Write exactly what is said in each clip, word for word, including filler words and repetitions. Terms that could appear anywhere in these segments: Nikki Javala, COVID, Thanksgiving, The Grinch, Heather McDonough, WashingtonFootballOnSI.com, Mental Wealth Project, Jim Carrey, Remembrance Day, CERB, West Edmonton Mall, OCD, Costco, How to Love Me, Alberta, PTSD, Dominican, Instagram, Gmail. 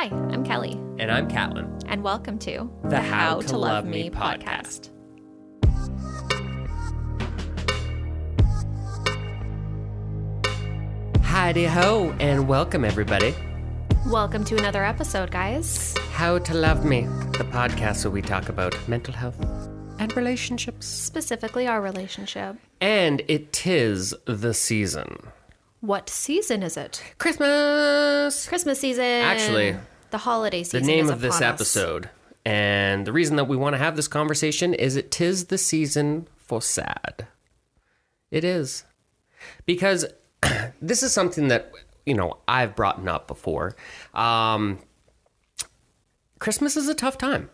Hi, I'm Kelly. And I'm Catlin. And welcome to the, the How, How to, to Love, Love Me podcast. podcast. Howdy ho, and welcome everybody. Welcome to another episode, guys. How to Love Me, the podcast where we talk about mental health and relationships. Specifically our relationship. And it tis the season. What season is it? Christmas! Christmas season! Actually, the holiday season. The name is of this episode. Us. And the reason that we want to have this conversation is it tis the season for sad. It is. Because this is something that, you know, I've brought up before. Um, Christmas is a tough time.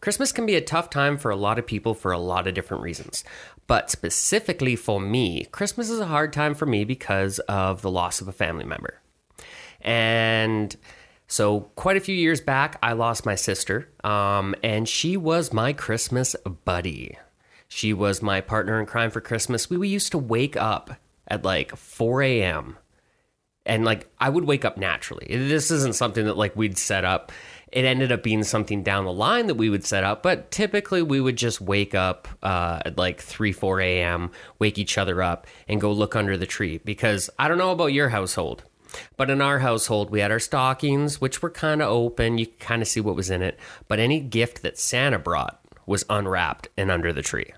Christmas can be a tough time for a lot of people for a lot of different reasons. But specifically for me, Christmas is a hard time for me because of the loss of a family member. And so quite a few years back, I lost my sister, um, and she was my Christmas buddy. She was my partner in crime for Christmas. We, we used to wake up at like four a.m. And like I would wake up naturally. This isn't something that like we'd set up. It ended up being something down the line that we would set up, but typically we would just wake up uh, at like three, four a.m., wake each other up, and go look under the tree. Because I don't know about your household, but in our household, we had our stockings, which were kind of open. You could kind of see what was in it. But any gift that Santa brought was unwrapped and under the tree.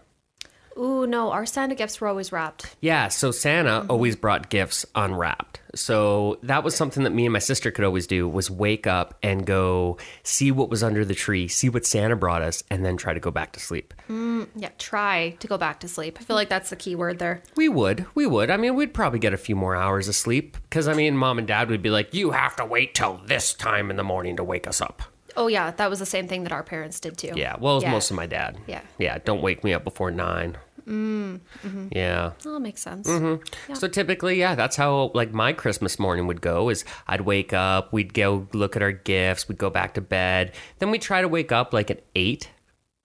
Ooh, no, our Santa gifts were always wrapped. Yeah, so Santa mm-hmm. always brought gifts unwrapped. So that was something that me and my sister could always do, was wake up and go see what was under the tree, see what Santa brought us, and then try to go back to sleep. Mm, yeah, try to go back to sleep. I feel like that's the key word there. We would. We would. I mean, we'd probably get a few more hours of sleep because, I mean, Mom and Dad would be like, you have to wait till this time in the morning to wake us up. Oh, yeah. That was the same thing that our parents did, too. Yeah. Well, it was yeah. mostly my dad. Yeah. Yeah. Don't wake me up before nine. Mm. Mm-hmm. Yeah. Oh, that makes sense. Mm-hmm. Yeah. So typically, yeah, that's how like my Christmas morning would go is I'd wake up. We'd go look at our gifts. We'd go back to bed. Then we'd try to wake up like at eight,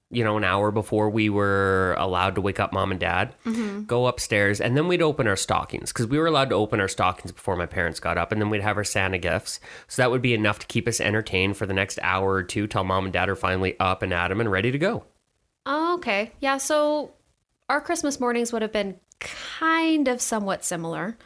you know, an hour before we were allowed to wake up Mom and Dad, mm-hmm. go upstairs. And then we'd open our stockings because we were allowed to open our stockings before my parents got up. And then we'd have our Santa gifts. So that would be enough to keep us entertained for the next hour or two till Mom and Dad are finally up and at 'em and ready to go. Oh, okay. Yeah. So our Christmas mornings would have been kind of somewhat similar.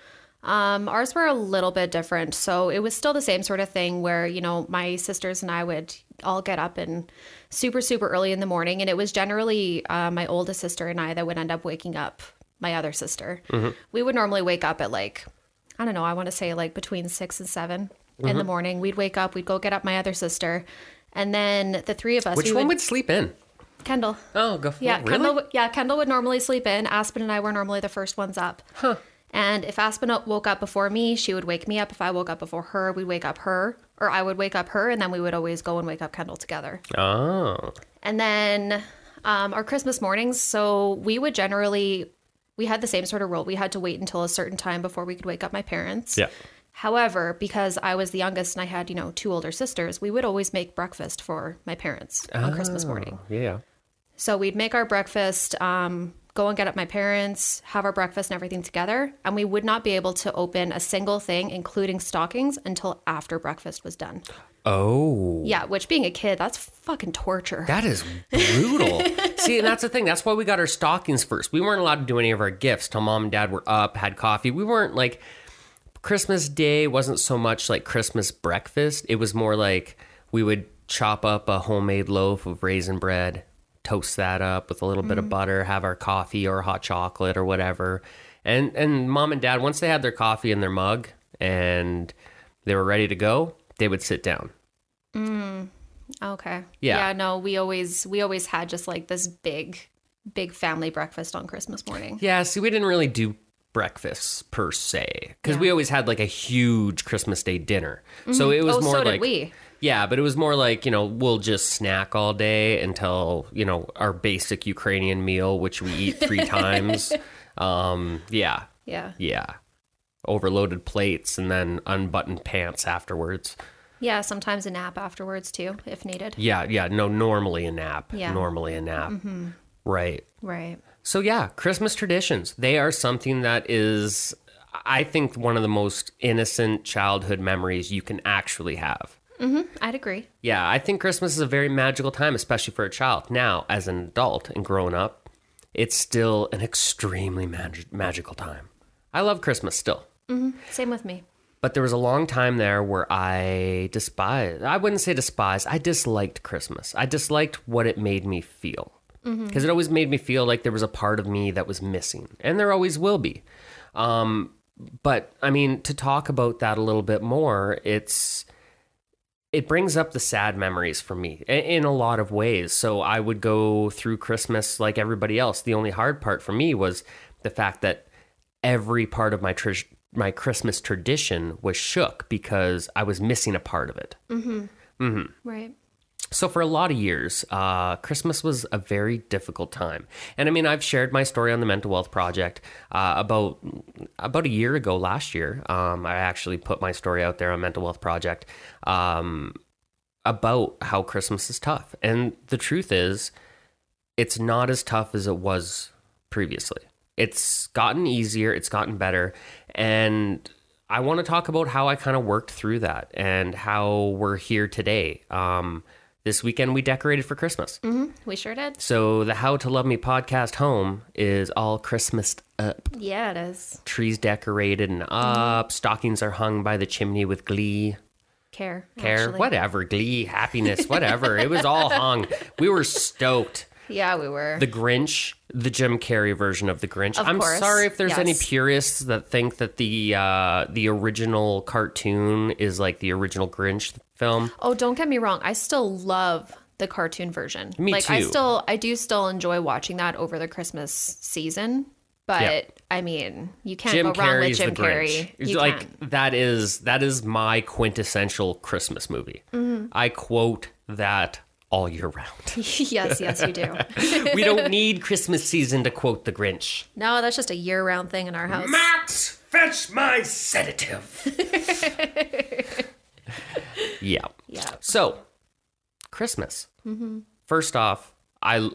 Um, ours were a little bit different. So it was still the same sort of thing where, you know, my sisters and I would all get up and super, super early in the morning. And it was generally uh, my oldest sister and I that would end up waking up my other sister. Mm-hmm. We would normally wake up at like, I don't know, I want to say like between six and seven mm-hmm. in the morning. We'd wake up, we'd go get up my other sister. And then the three of us. Which one would, would sleep in? Kendall. Oh, go for yeah, it. Really? Kendall, yeah, Kendall would normally sleep in. Aspen and I were normally the first ones up. Huh. And if Aspen woke up before me, she would wake me up. If I woke up before her, we'd wake up her. Or I would wake up her, and then we would always go and wake up Kendall together. Oh. And then um, our Christmas mornings, so we would generally, we had the same sort of rule. We had to wait until a certain time before we could wake up my parents. Yeah. However, because I was the youngest and I had, you know, two older sisters, we would always make breakfast for my parents oh, on Christmas morning. Yeah. So we'd make our breakfast, um, go and get up my parents, have our breakfast and everything together. And we would not be able to open a single thing, including stockings, until after breakfast was done. Oh. Yeah, which being a kid, that's fucking torture. That is brutal. See, and that's the thing. That's why we got our stockings first. We weren't allowed to do any of our gifts till Mom and Dad were up, had coffee. We weren't like, Christmas Day wasn't so much like Christmas breakfast. It was more like we would chop up a homemade loaf of raisin bread, toast that up with a little mm. bit of butter, have our coffee or hot chocolate or whatever. And and Mom and Dad, once they had their coffee in their mug and they were ready to go, they would sit down. Mm. Okay. Yeah. Yeah, no, we always we always had just like this big, big family breakfast on Christmas morning. Yeah, see, we didn't really do breakfasts per se because yeah. we always had like a huge Christmas Day dinner. Mm-hmm. So it was oh, more so like... Did we. Yeah, but it was more like, you know, we'll just snack all day until, you know, our basic Ukrainian meal, which we eat three times. Um, yeah. Yeah. Yeah. Overloaded plates and then unbuttoned pants afterwards. Yeah, sometimes a nap afterwards, too, if needed. Yeah, yeah. No, normally a nap. Yeah. Normally a nap. Mm-hmm. Right. Right. So, yeah, Christmas traditions. They are something that is, I think, one of the most innocent childhood memories you can actually have. Mm-hmm. I'd agree. Yeah, I think Christmas is a very magical time, especially for a child. Now, as an adult and grown up, it's still an extremely mag- magical time. I love Christmas still. Mm-hmm. Same with me. But there was a long time there where I despised, I wouldn't say despised, I disliked Christmas. I disliked what it made me feel. Because mm-hmm. it always made me feel like there was a part of me that was missing. And there always will be. Um, but, I mean, to talk about that a little bit more, it's... it brings up the sad memories for me in a lot of ways. So I would go through Christmas like everybody else. The only hard part for me was the fact that every part of my tr- my Christmas tradition was shook because I was missing a part of it. Mm-hmm. Mm-hmm. Right. So for a lot of years, uh, Christmas was a very difficult time. And I mean, I've shared my story on the Mental Wealth Project uh, about about a year ago, last year. Um, I actually put my story out there on Mental Wealth Project um, about how Christmas is tough. And the truth is, it's not as tough as it was previously. It's gotten easier. It's gotten better. And I want to talk about how I kind of worked through that and how we're here today. Um This weekend, we decorated for Christmas. Mm-hmm, we sure did. So the How to Love Me podcast home is all Christmased up. Yeah, it is. Trees decorated and up. Mm. Stockings are hung by the chimney with glee. Care. Care. Actually. Whatever. Glee, happiness, whatever. It was all hung. We were stoked. Yeah, we were. The Grinch, the Jim Carrey version of The Grinch. Of I'm course. sorry if there's yes. any purists that think that the uh, the original cartoon is like the original Grinch film. Oh, don't get me wrong. I still love the cartoon version. Me like, too. I still, I do still enjoy watching that over the Christmas season. But yep. I mean, you can't Jim go wrong Carrey's with Jim Carrey. You like can. that is that is my quintessential Christmas movie. Mm-hmm. I quote that all year round. Yes, yes, you do. We don't need Christmas season to quote the Grinch. No, that's just a year-round thing in our house. Max, fetch my sedative. Yeah. Yeah. So, Christmas. Mm-hmm. First off, I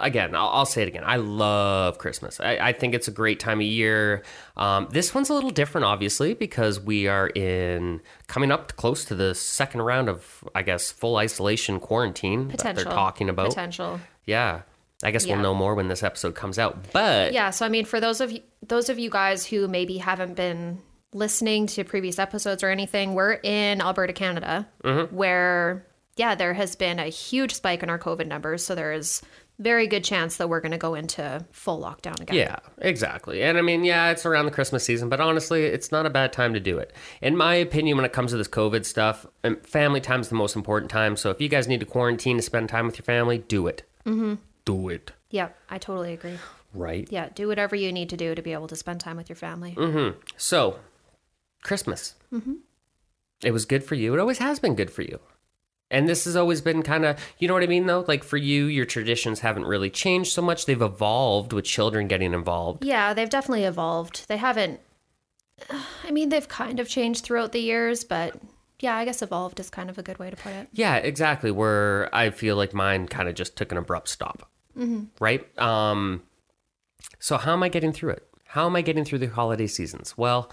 again, I'll, I'll say it again. I love Christmas. I, I think it's a great time of year. Um, this one's a little different, obviously, because we are in coming up close to the second round of, I guess, full isolation quarantine Potential. that they're talking about. Potential. Yeah. I guess yeah. we'll know more when this episode comes out. But yeah, so I mean, for those of you, those of you guys who maybe haven't been listening to previous episodes or anything, we're in Alberta, Canada, mm-hmm. where. Yeah, there has been a huge spike in our COVID numbers, so there is very good chance that we're going to go into full lockdown again. Yeah, exactly. And I mean, yeah, it's around the Christmas season, but honestly, it's not a bad time to do it. In my opinion, when it comes to this COVID stuff, family time is the most important time. So if you guys need to quarantine to spend time with your family, do it. Mm-hmm. Do it. Yeah, I totally agree. Right? Yeah, do whatever you need to do to be able to spend time with your family. Mm-hmm. So, Christmas. Mm-hmm. It was good for you. It always has been good for you. And this has always been kind of, you know what I mean, though? Like, for you, your traditions haven't really changed so much. They've evolved with children getting involved. Yeah, they've definitely evolved. They haven't, I mean, they've kind of changed throughout the years, but yeah, I guess evolved is kind of a good way to put it. Yeah, exactly, where I feel like mine kind of just took an abrupt stop, mm-hmm. right? Um, so how am I getting through it? How am I getting through the holiday seasons? Well...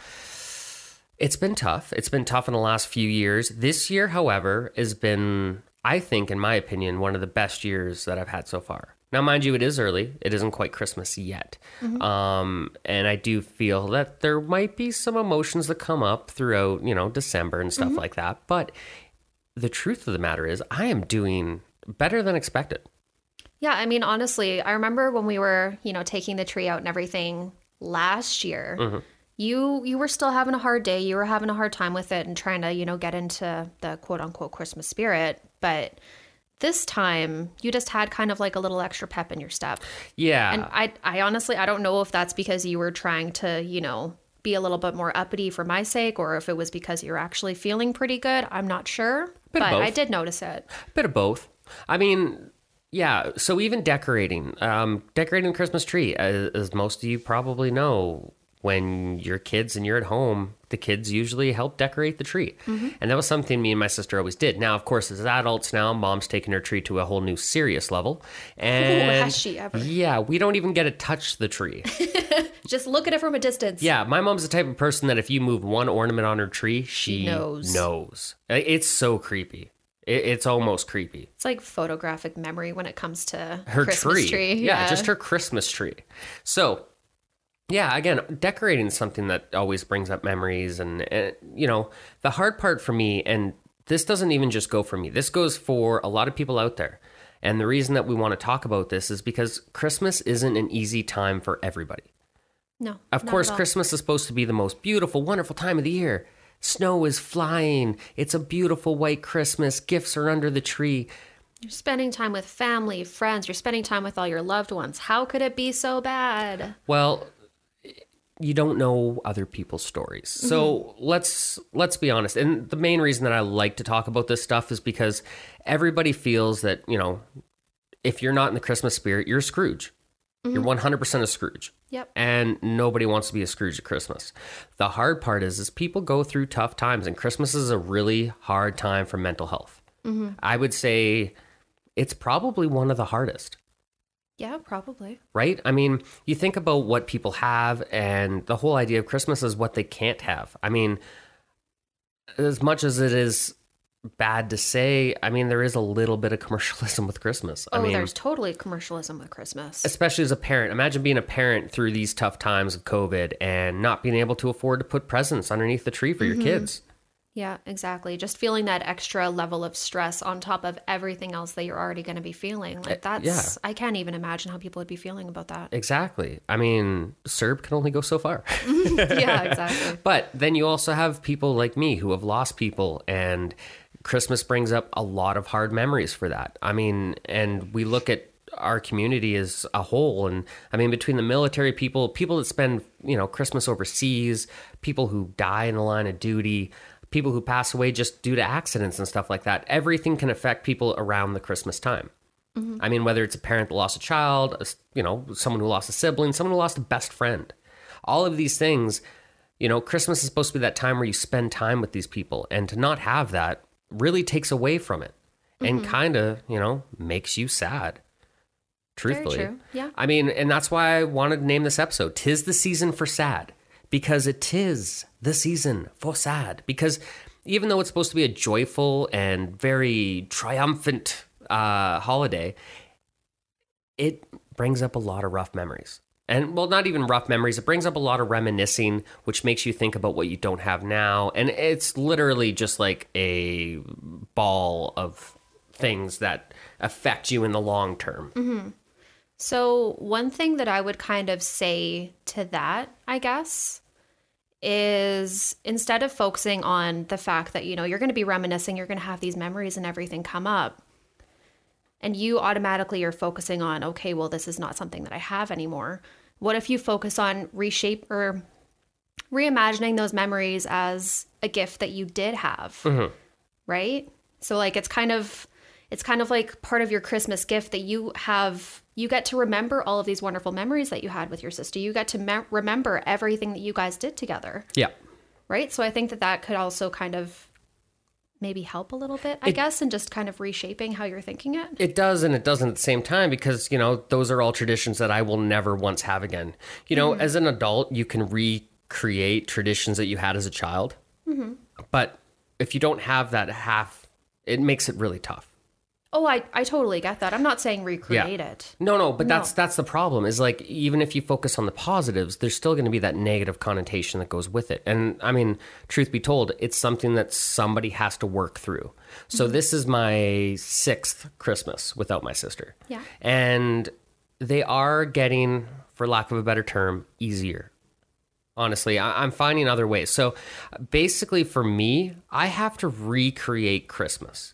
It's been tough. It's been tough in the last few years. This year, however, has been, I think, in my opinion, one of the best years that I've had so far. Now, mind you, it is early. It isn't quite Christmas yet. Mm-hmm. Um, and I do feel that there might be some emotions that come up throughout, you know, December and stuff mm-hmm. like that. But the truth of the matter is I am doing better than expected. Yeah, I mean, honestly, I remember when we were, you know, taking the tree out and everything last year. Mm-hmm. You you were still having a hard day. You were having a hard time with it and trying to, you know, get into the quote-unquote Christmas spirit. But this time, you just had kind of like a little extra pep in your step. Yeah. And I, I honestly, I don't know if that's because you were trying to, you know, be a little bit more uppity for my sake or if it was because you're actually feeling pretty good. I'm not sure. But I did notice it. Bit of both. I mean... Yeah, so even decorating, um, decorating the Christmas tree, as, as most of you probably know, when your kids and you're at home, the kids usually help decorate the tree. Mm-hmm. And that was something me and my sister always did. Now, of course, as adults now, mom's taken her tree to a whole new serious level. And ooh, has she ever? Yeah, we don't even get to touch the tree. Just look at it from a distance. Yeah, my mom's the type of person that if you move one ornament on her tree, she, she knows. knows. It's so creepy. It's almost creepy. It's like photographic memory when it comes to her Christmas tree. tree. Yeah, yeah, just her Christmas tree. So, yeah, again, decorating is something that always brings up memories. And, and, you know, the hard part for me, and this doesn't even just go for me, this goes for a lot of people out there. And the reason that we want to talk about this is because Christmas isn't an easy time for everybody. No. Of course, Christmas is supposed to be the most beautiful, wonderful time of the year. Snow is flying. It's a beautiful white Christmas. Gifts are under the tree. You're spending time with family, friends. You're spending time with all your loved ones. How could it be so bad? Well, you don't know other people's stories. Mm-hmm. So let's let's be honest. And the main reason that I like to talk about this stuff is because everybody feels that, you know, if you're not in the Christmas spirit, you're Scrooge. You're one hundred percent a Scrooge. Yep. And nobody wants to be a Scrooge at Christmas. The hard part is, is people go through tough times, and Christmas is a really hard time for mental health. Mm-hmm. I would say it's probably one of the hardest. Yeah, probably. Right? I mean, you think about what people have, and the whole idea of Christmas is what they can't have. I mean, as much as it is bad to say, I mean, there is a little bit of commercialism with Christmas. I oh, mean, there's totally commercialism with Christmas. Especially as a parent. Imagine being a parent through these tough times of COVID and not being able to afford to put presents underneath the tree for mm-hmm. your kids. Yeah, exactly. Just feeling that extra level of stress on top of everything else that you're already going to be feeling. Like that's, yeah. I can't even imagine how people would be feeling about that. Exactly. I mean, C E R B can only go so far. Yeah, exactly. But then you also have people like me who have lost people, and Christmas brings up a lot of hard memories for that. I mean, and we look at our community as a whole. And I mean, between the military people, people that spend, you know, Christmas overseas, people who die in the line of duty, people who pass away just due to accidents and stuff like that, everything can affect people around the Christmas time. Mm-hmm. I mean, whether it's a parent that lost a child, a, you know, someone who lost a sibling, someone who lost a best friend, all of these things, you know, Christmas is supposed to be that time where you spend time with these people, and to not have that really takes away from it and mm-hmm. kind of, you know, makes you sad. Truthfully. Very true. Yeah. I mean, and that's why I wanted to name this episode, "Tis the Season for Sad," because it is the season for sad. Because even though it's supposed to be a joyful and very triumphant uh, holiday, it brings up a lot of rough memories. And, well, not even rough memories. It brings up a lot of reminiscing, which makes you think about what you don't have now. And it's literally just like a ball of things that affect you in the long term. Mm-hmm. So one thing that I would kind of say to that, I guess, is instead of focusing on the fact that, you know, you're going to be reminiscing, you're going to have these memories and everything come up, and you automatically are focusing on, okay, well, this is not something that I have anymore. What if you focus on reshape or reimagining those memories as a gift that you did have, mm-hmm. right? So like it's kind of it's kind of like part of your Christmas gift that you have. You get to remember all of these wonderful memories that you had with your sister. You get to me- remember everything that you guys did together. Yeah. Right? So I think that that could also kind of maybe help a little bit, I it, guess, and just kind of reshaping how you're thinking it. It does, and it doesn't at the same time, because, you know, those are all traditions that I will never once have again. You know, mm-hmm. as an adult, you can recreate traditions that you had as a child. Mm-hmm. But if you don't have that half, it makes it really tough. Oh, I, I totally get that. I'm not saying recreate yeah. it. No, no, but no. that's that's the problem is, like, even if you focus on the positives, there's still going to be that negative connotation that goes with it. And I mean, truth be told, it's something that somebody has to work through. So mm-hmm. this is my sixth Christmas without my sister. Yeah. And they are getting, for lack of a better term, easier. Honestly, I, I'm finding other ways. So basically for me, I have to recreate Christmas.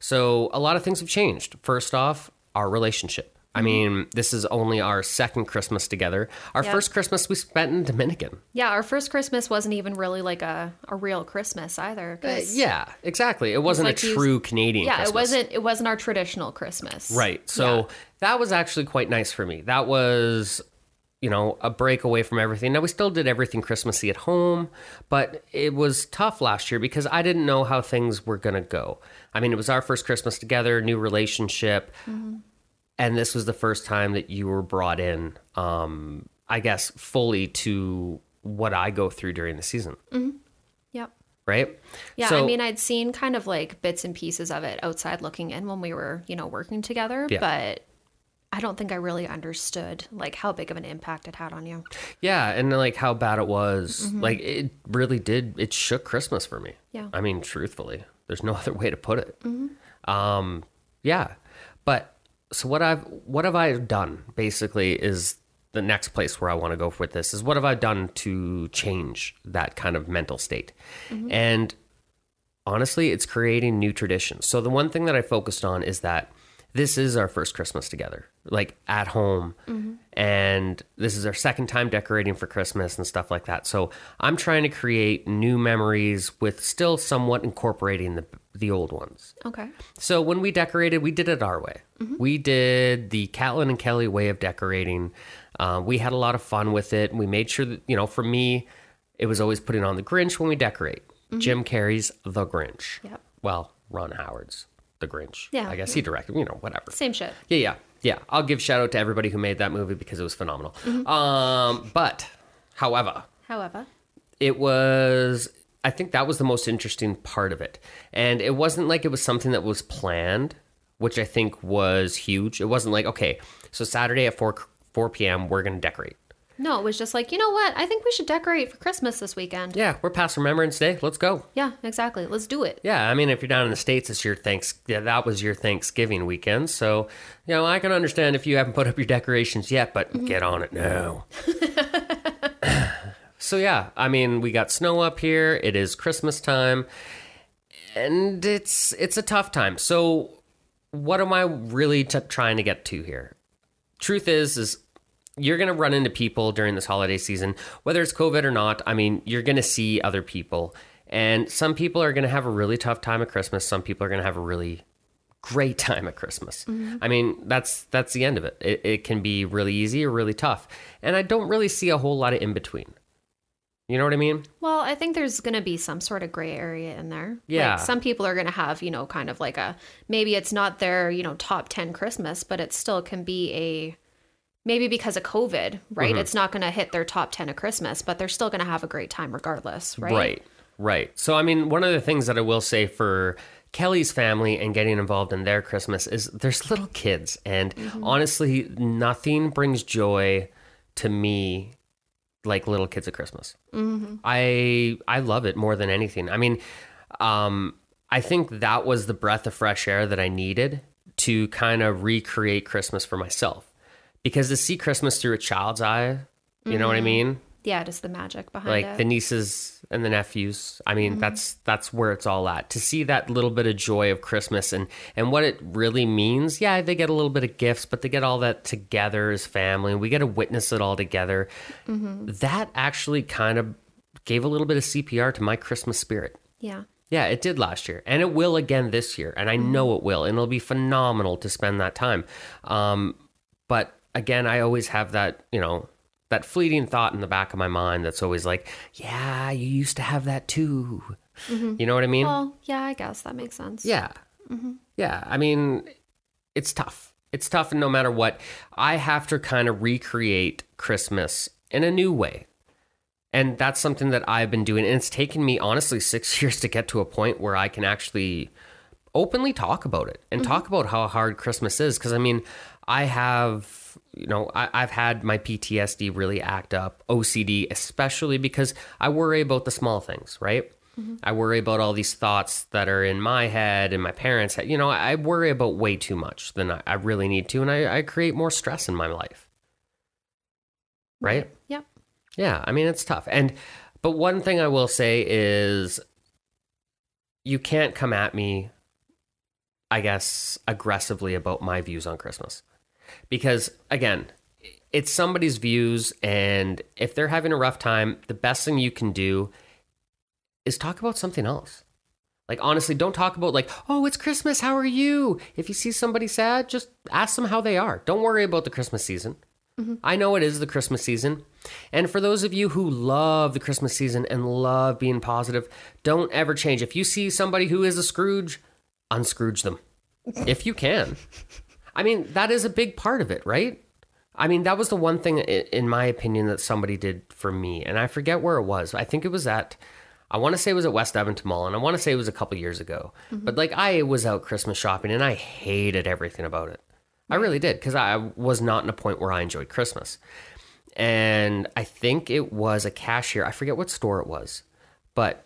So a lot of things have changed. First off, our relationship. I mean, this is only our second Christmas together. Our yep. first Christmas we spent in Dominican. Yeah, our first Christmas wasn't even really like a, a real Christmas either. Uh, yeah, exactly. It wasn't like a true was, Canadian yeah, Christmas. Yeah, it wasn't, it wasn't our traditional Christmas. Right. So yeah. that was actually quite nice for me. That was, you know, a break away from everything. Now, we still did everything Christmassy at home, but it was tough last year because I didn't know how things were going to go. I mean, it was our first Christmas together, new relationship. Mm-hmm. And this was the first time that you were brought in, um, I guess, fully to what I go through during the season. Mm-hmm. Yep. Right? Yeah. So, I mean, I'd seen kind of like bits and pieces of it outside looking in when we were, you know, working together. Yeah. But I don't think I really understood like how big of an impact it had on you. Yeah. And like how bad it was. Mm-hmm. Like it really did. It shook Christmas for me. Yeah. I mean, truthfully, there's no other way to put it. Mm-hmm. Um, yeah. But so what I've, what have I done basically is the next place where I want to go with this is what have I done to change that kind of mental state? Mm-hmm. And honestly, it's creating new traditions. So the one thing that I focused on is that this is our first Christmas together, like at home. Mm-hmm. And this is our second time decorating for Christmas and stuff like that. So I'm trying to create new memories with still somewhat incorporating the the old ones. Okay. So when we decorated, we did it our way. Mm-hmm. We did the Catelyn and Kelly way of decorating. Uh, we had a lot of fun with it. We made sure that, you know, for me, it was always putting on the Grinch when we decorate. Mm-hmm. Jim Carrey's The Grinch. Yep. Well, Ron Howard's The Grinch. Yeah. I guess he directed, you know, whatever. Same shit. Yeah, yeah. Yeah. I'll give shout out to everybody who made that movie because it was phenomenal. Mm-hmm. Um, but, however. However. It was, I think that was the most interesting part of it. And it wasn't like it was something that was planned, which I think was huge. It wasn't like, okay, so Saturday at four p.m. we're going to decorate. No, it was just like, you know what? I think we should decorate for Christmas this weekend. Yeah, we're past Remembrance Day. Let's go. Yeah, exactly. Let's do it. Yeah, I mean, if you're down in the States, it's your thanks. Yeah, that was your Thanksgiving weekend. So, you know, I can understand if you haven't put up your decorations yet, but mm-hmm. get on it now. So, yeah, I mean, we got snow up here. It is Christmas time, and it's it's a tough time. So what am I really t- trying to get to here? Truth is, is you're going to run into people during this holiday season, whether it's COVID or not. I mean, you're going to see other people, and some people are going to have a really tough time at Christmas. Some people are going to have a really great time at Christmas. Mm-hmm. I mean, that's that's the end of it. it. It can be really easy or really tough, and I don't really see a whole lot of in between. You know what I mean? Well, I think there's going to be some sort of gray area in there. Yeah. Like some people are going to have, you know, kind of like a, maybe it's not their, you know, top ten Christmas, but it still can be a, maybe because of COVID, right? Mm-hmm. It's not going to hit their top ten of Christmas, but they're still going to have a great time regardless, right? Right, right. So, I mean, one of the things that I will say for Kelly's family and getting involved in their Christmas is there's little kids. And mm-hmm. honestly, nothing brings joy to me like little kids at Christmas. Mm-hmm. I I love it more than anything. I mean, um, I think that was the breath of fresh air that I needed to kind of recreate Christmas for myself. Because to see Christmas through a child's eye, you mm-hmm. know what I mean? Yeah, just the magic behind like it. Like the nieces and the nephews. I mean, mm-hmm. that's that's where it's all at. To see that little bit of joy of Christmas and, and what it really means. Yeah, they get a little bit of gifts, but they get all that together as family. We get to witness it all together. Mm-hmm. That actually kind of gave a little bit of C P R to my Christmas spirit. Yeah. Yeah, it did last year. And it will again this year. And I mm-hmm. know it will. And it'll be phenomenal to spend that time. Um, but again, I always have that, you know, that fleeting thought in the back of my mind that's always like, yeah, you used to have that too. Mm-hmm. You know what I mean? Well, yeah, I guess that makes sense. Yeah. Mm-hmm. Yeah. I mean, it's tough. It's tough. And no matter what, I have to kind of recreate Christmas in a new way. And that's something that I've been doing. And it's taken me, honestly, six years to get to a point where I can actually openly talk about it and mm-hmm. talk about how hard Christmas is. Because, I mean, I have... You know, I, I've had my P T S D really act up, O C D, especially because I worry about the small things, right? Mm-hmm. I worry about all these thoughts that are in my head and my parents' head. You know, I worry about way too much than I, I really need to. And I, I create more stress in my life. Right? Yep. Yeah. I mean, it's tough. And, but one thing I will say is you can't come at me, I guess, aggressively about my views on Christmas. Because, again, it's somebody's views, and if they're having a rough time, the best thing you can do is talk about something else. Like, honestly, don't talk about, like, oh, it's Christmas, how are you? If you see somebody sad, just ask them how they are. Don't worry about the Christmas season. Mm-hmm. I know it is the Christmas season. And for those of you who love the Christmas season and love being positive, don't ever change. If you see somebody who is a Scrooge, unscrooge them if you can. I mean, that is a big part of it, right? I mean, that was the one thing, in my opinion, that somebody did for me. And I forget where it was. I think it was at, I want to say it was at West Edmonton Mall. And I want to say it was a couple years ago. Mm-hmm. But like, I was out Christmas shopping and I hated everything about it. I really did, because I was not in a point where I enjoyed Christmas. And I think it was a cashier. I forget what store it was, but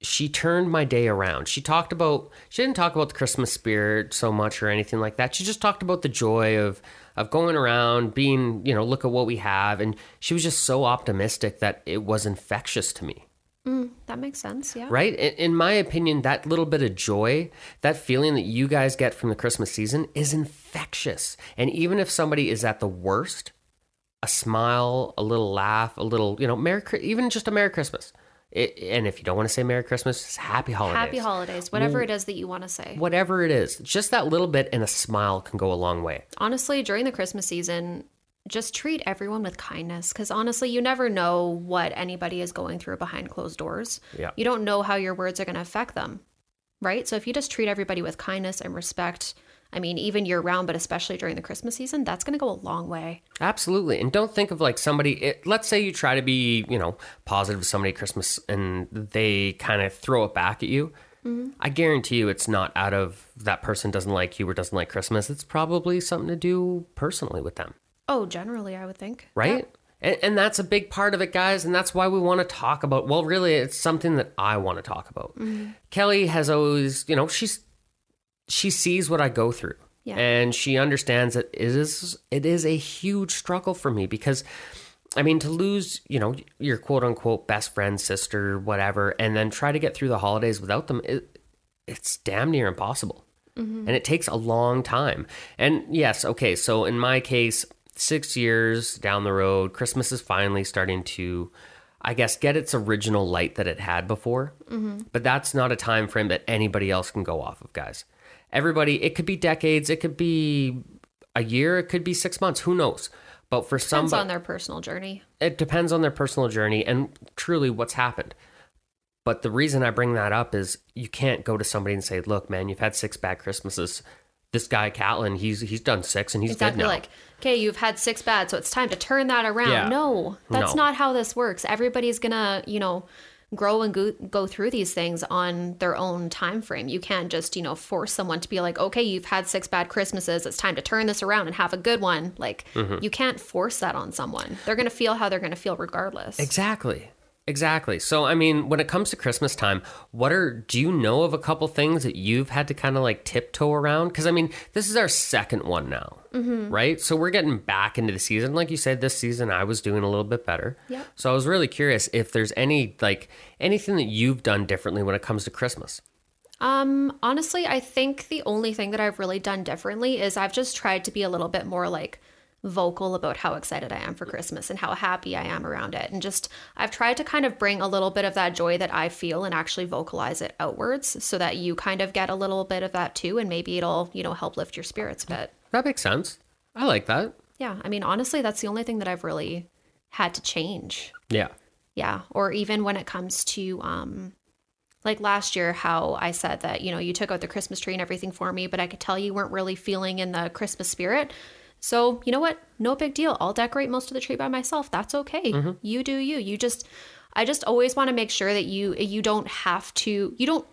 she turned my day around. She talked about, she didn't talk about the Christmas spirit so much or anything like that. She just talked about the joy of, of going around, being, you know, look at what we have. And she was just so optimistic that it was infectious to me. Mm, that makes sense. Yeah. Right. In, in my opinion, that little bit of joy, that feeling that you guys get from the Christmas season is infectious. And even if somebody is at the worst, a smile, a little laugh, a little, you know, Merry, even just a Merry Christmas. It, and if you don't want to say Merry Christmas, it's Happy Holidays. Happy Holidays, whatever well, it is that you want to say. Whatever it is. Just that little bit and a smile can go a long way. Honestly, during the Christmas season, just treat everyone with kindness. Because honestly, you never know what anybody is going through behind closed doors. Yeah. You don't know how your words are going to affect them, right? So if you just treat everybody with kindness and respect, I mean, even year round, but especially during the Christmas season, that's going to go a long way. Absolutely. And don't think of like somebody, it, let's say you try to be, you know, positive with somebody at Christmas and they kind of throw it back at you. Mm-hmm. I guarantee you it's not out of that person doesn't like you or doesn't like Christmas. It's probably something to do personally with them. Oh, generally, I would think. Right? Yep. And, and that's a big part of it, guys. And that's why we want to talk about, well, really, it's something that I want to talk about. Mm-hmm. Kelly has always, you know, she's, She sees what I go through, yeah. and she understands that it is it is a huge struggle for me because, I mean, to lose, you know, your quote unquote best friend, sister, whatever, and then try to get through the holidays without them, it, it's damn near impossible, mm-hmm. and it takes a long time. And yes, okay, so in my case, six years down the road, Christmas is finally starting to, I guess, get its original light that it had before, mm-hmm. but that's not a time frame that anybody else can go off of, guys. Everybody, it could be decades, it could be a year, it could be six months, who knows? But for some, depends on their personal journey. It depends on their personal journey and truly what's happened. But the reason I bring that up is you can't go to somebody and say, look, man, you've had six bad Christmases. This guy, Catlin, he's he's done six and he's exactly dead now. Like, okay, you've had six bad, so it's time to turn that around. Yeah. No, that's no. not how this works. Everybody's going to, you know, grow and go, go through these things on their own time frame. You can't just, you know, force someone to be like, okay, you've had six bad Christmases. It's time to turn this around and have a good one. Like, mm-hmm. you can't force that on someone. They're going to feel how they're going to feel regardless. Exactly. Exactly. So, I mean, when it comes to Christmas time, what are, do you know of a couple things that you've had to kind of like tiptoe around? Because, I mean, this is our second one now, mm-hmm. right? So we're getting back into the season. Like you said, this season I was doing a little bit better. Yep. So I was really curious if there's any, like, anything that you've done differently when it comes to Christmas. Um, honestly, I think the only thing that I've really done differently is I've just tried to be a little bit more like vocal about how excited I am for Christmas and how happy I am around it. And just, I've tried to kind of bring a little bit of that joy that I feel and actually vocalize it outwards so that you kind of get a little bit of that too. And maybe it'll, you know, help lift your spirits a bit. That makes sense. I like that. Yeah. I mean, honestly, that's the only thing that I've really had to change. Yeah. Yeah. Or even when it comes to, um, like last year, how I said that, you know, you took out the Christmas tree and everything for me, but I could tell you weren't really feeling in the Christmas spirit. So, you know what? No big deal. I'll decorate most of the tree by myself. That's okay. Mm-hmm. You do you. You just, I just always want to make sure that you, you don't have to, you don't,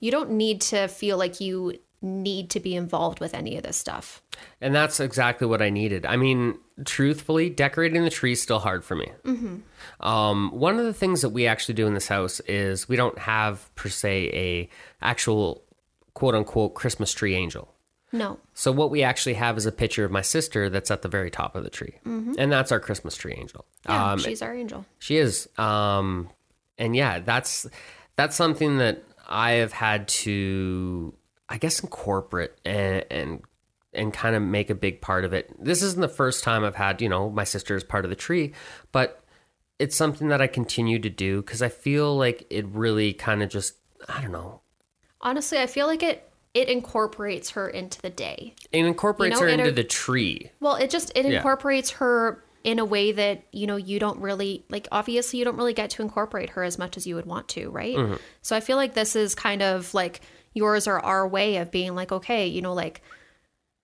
you don't need to feel like you need to be involved with any of this stuff. And that's exactly what I needed. I mean, truthfully, decorating the tree is still hard for me. Mm-hmm. Um, one of the things that we actually do in this house is we don't have per se a actual quote unquote Christmas tree angel. No. So what we actually have is a picture of my sister that's at the very top of the tree. Mm-hmm. And that's our Christmas tree angel. Yeah, um, she's our angel. She is. Um, and yeah, that's that's something that I have had to, I guess, incorporate and and, and kind of make a big part of it. This isn't the first time I've had, you know, my sister as part of the tree, but it's something that I continue to do because I feel like it really kind of just, I don't know. Honestly, I feel like it, it incorporates her into the day. It incorporates you know, her into a, the tree. Well, it just, it yeah. incorporates her in a way that, you know, you don't really, like, obviously you don't really get to incorporate her as much as you would want to, right? Mm-hmm. So I feel like this is kind of like yours or our way of being like, okay, you know, like,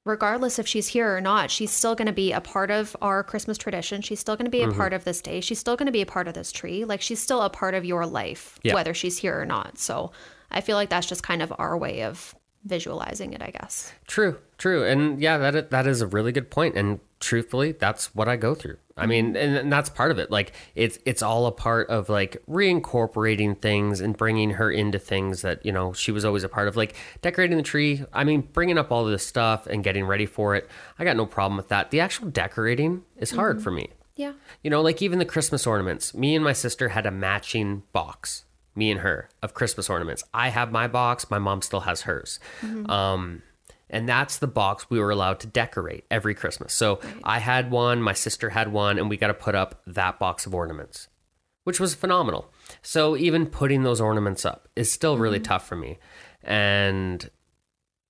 regardless if she's here or not, she's still going to be a part of our Christmas tradition. She's still going to be a mm-hmm. part of this day. She's still going to be a part of this tree. Like, she's still a part of your life, yeah. whether she's here or not. So I feel like that's just kind of our way of visualizing it, I guess. True, true. And yeah, that that is a really good point. And truthfully, that's what I go through. I mean, and, and that's part of it. Like, it's it's all a part of, like, reincorporating things and bringing her into things that, you know, she was always a part of, like decorating the tree. I mean, bringing up all of this stuff and getting ready for it. I got no problem with that. The actual decorating is hard mm-hmm. for me. Yeah. You know, like, even the Christmas ornaments, me and my sister had a matching box, me and her, of Christmas ornaments. I have my box. My mom still has hers. Mm-hmm. Um And that's the box we were allowed to decorate every Christmas. So right. I had one, my sister had one, and we got to put up that box of ornaments, which was phenomenal. So even putting those ornaments up is still really mm-hmm. tough for me. And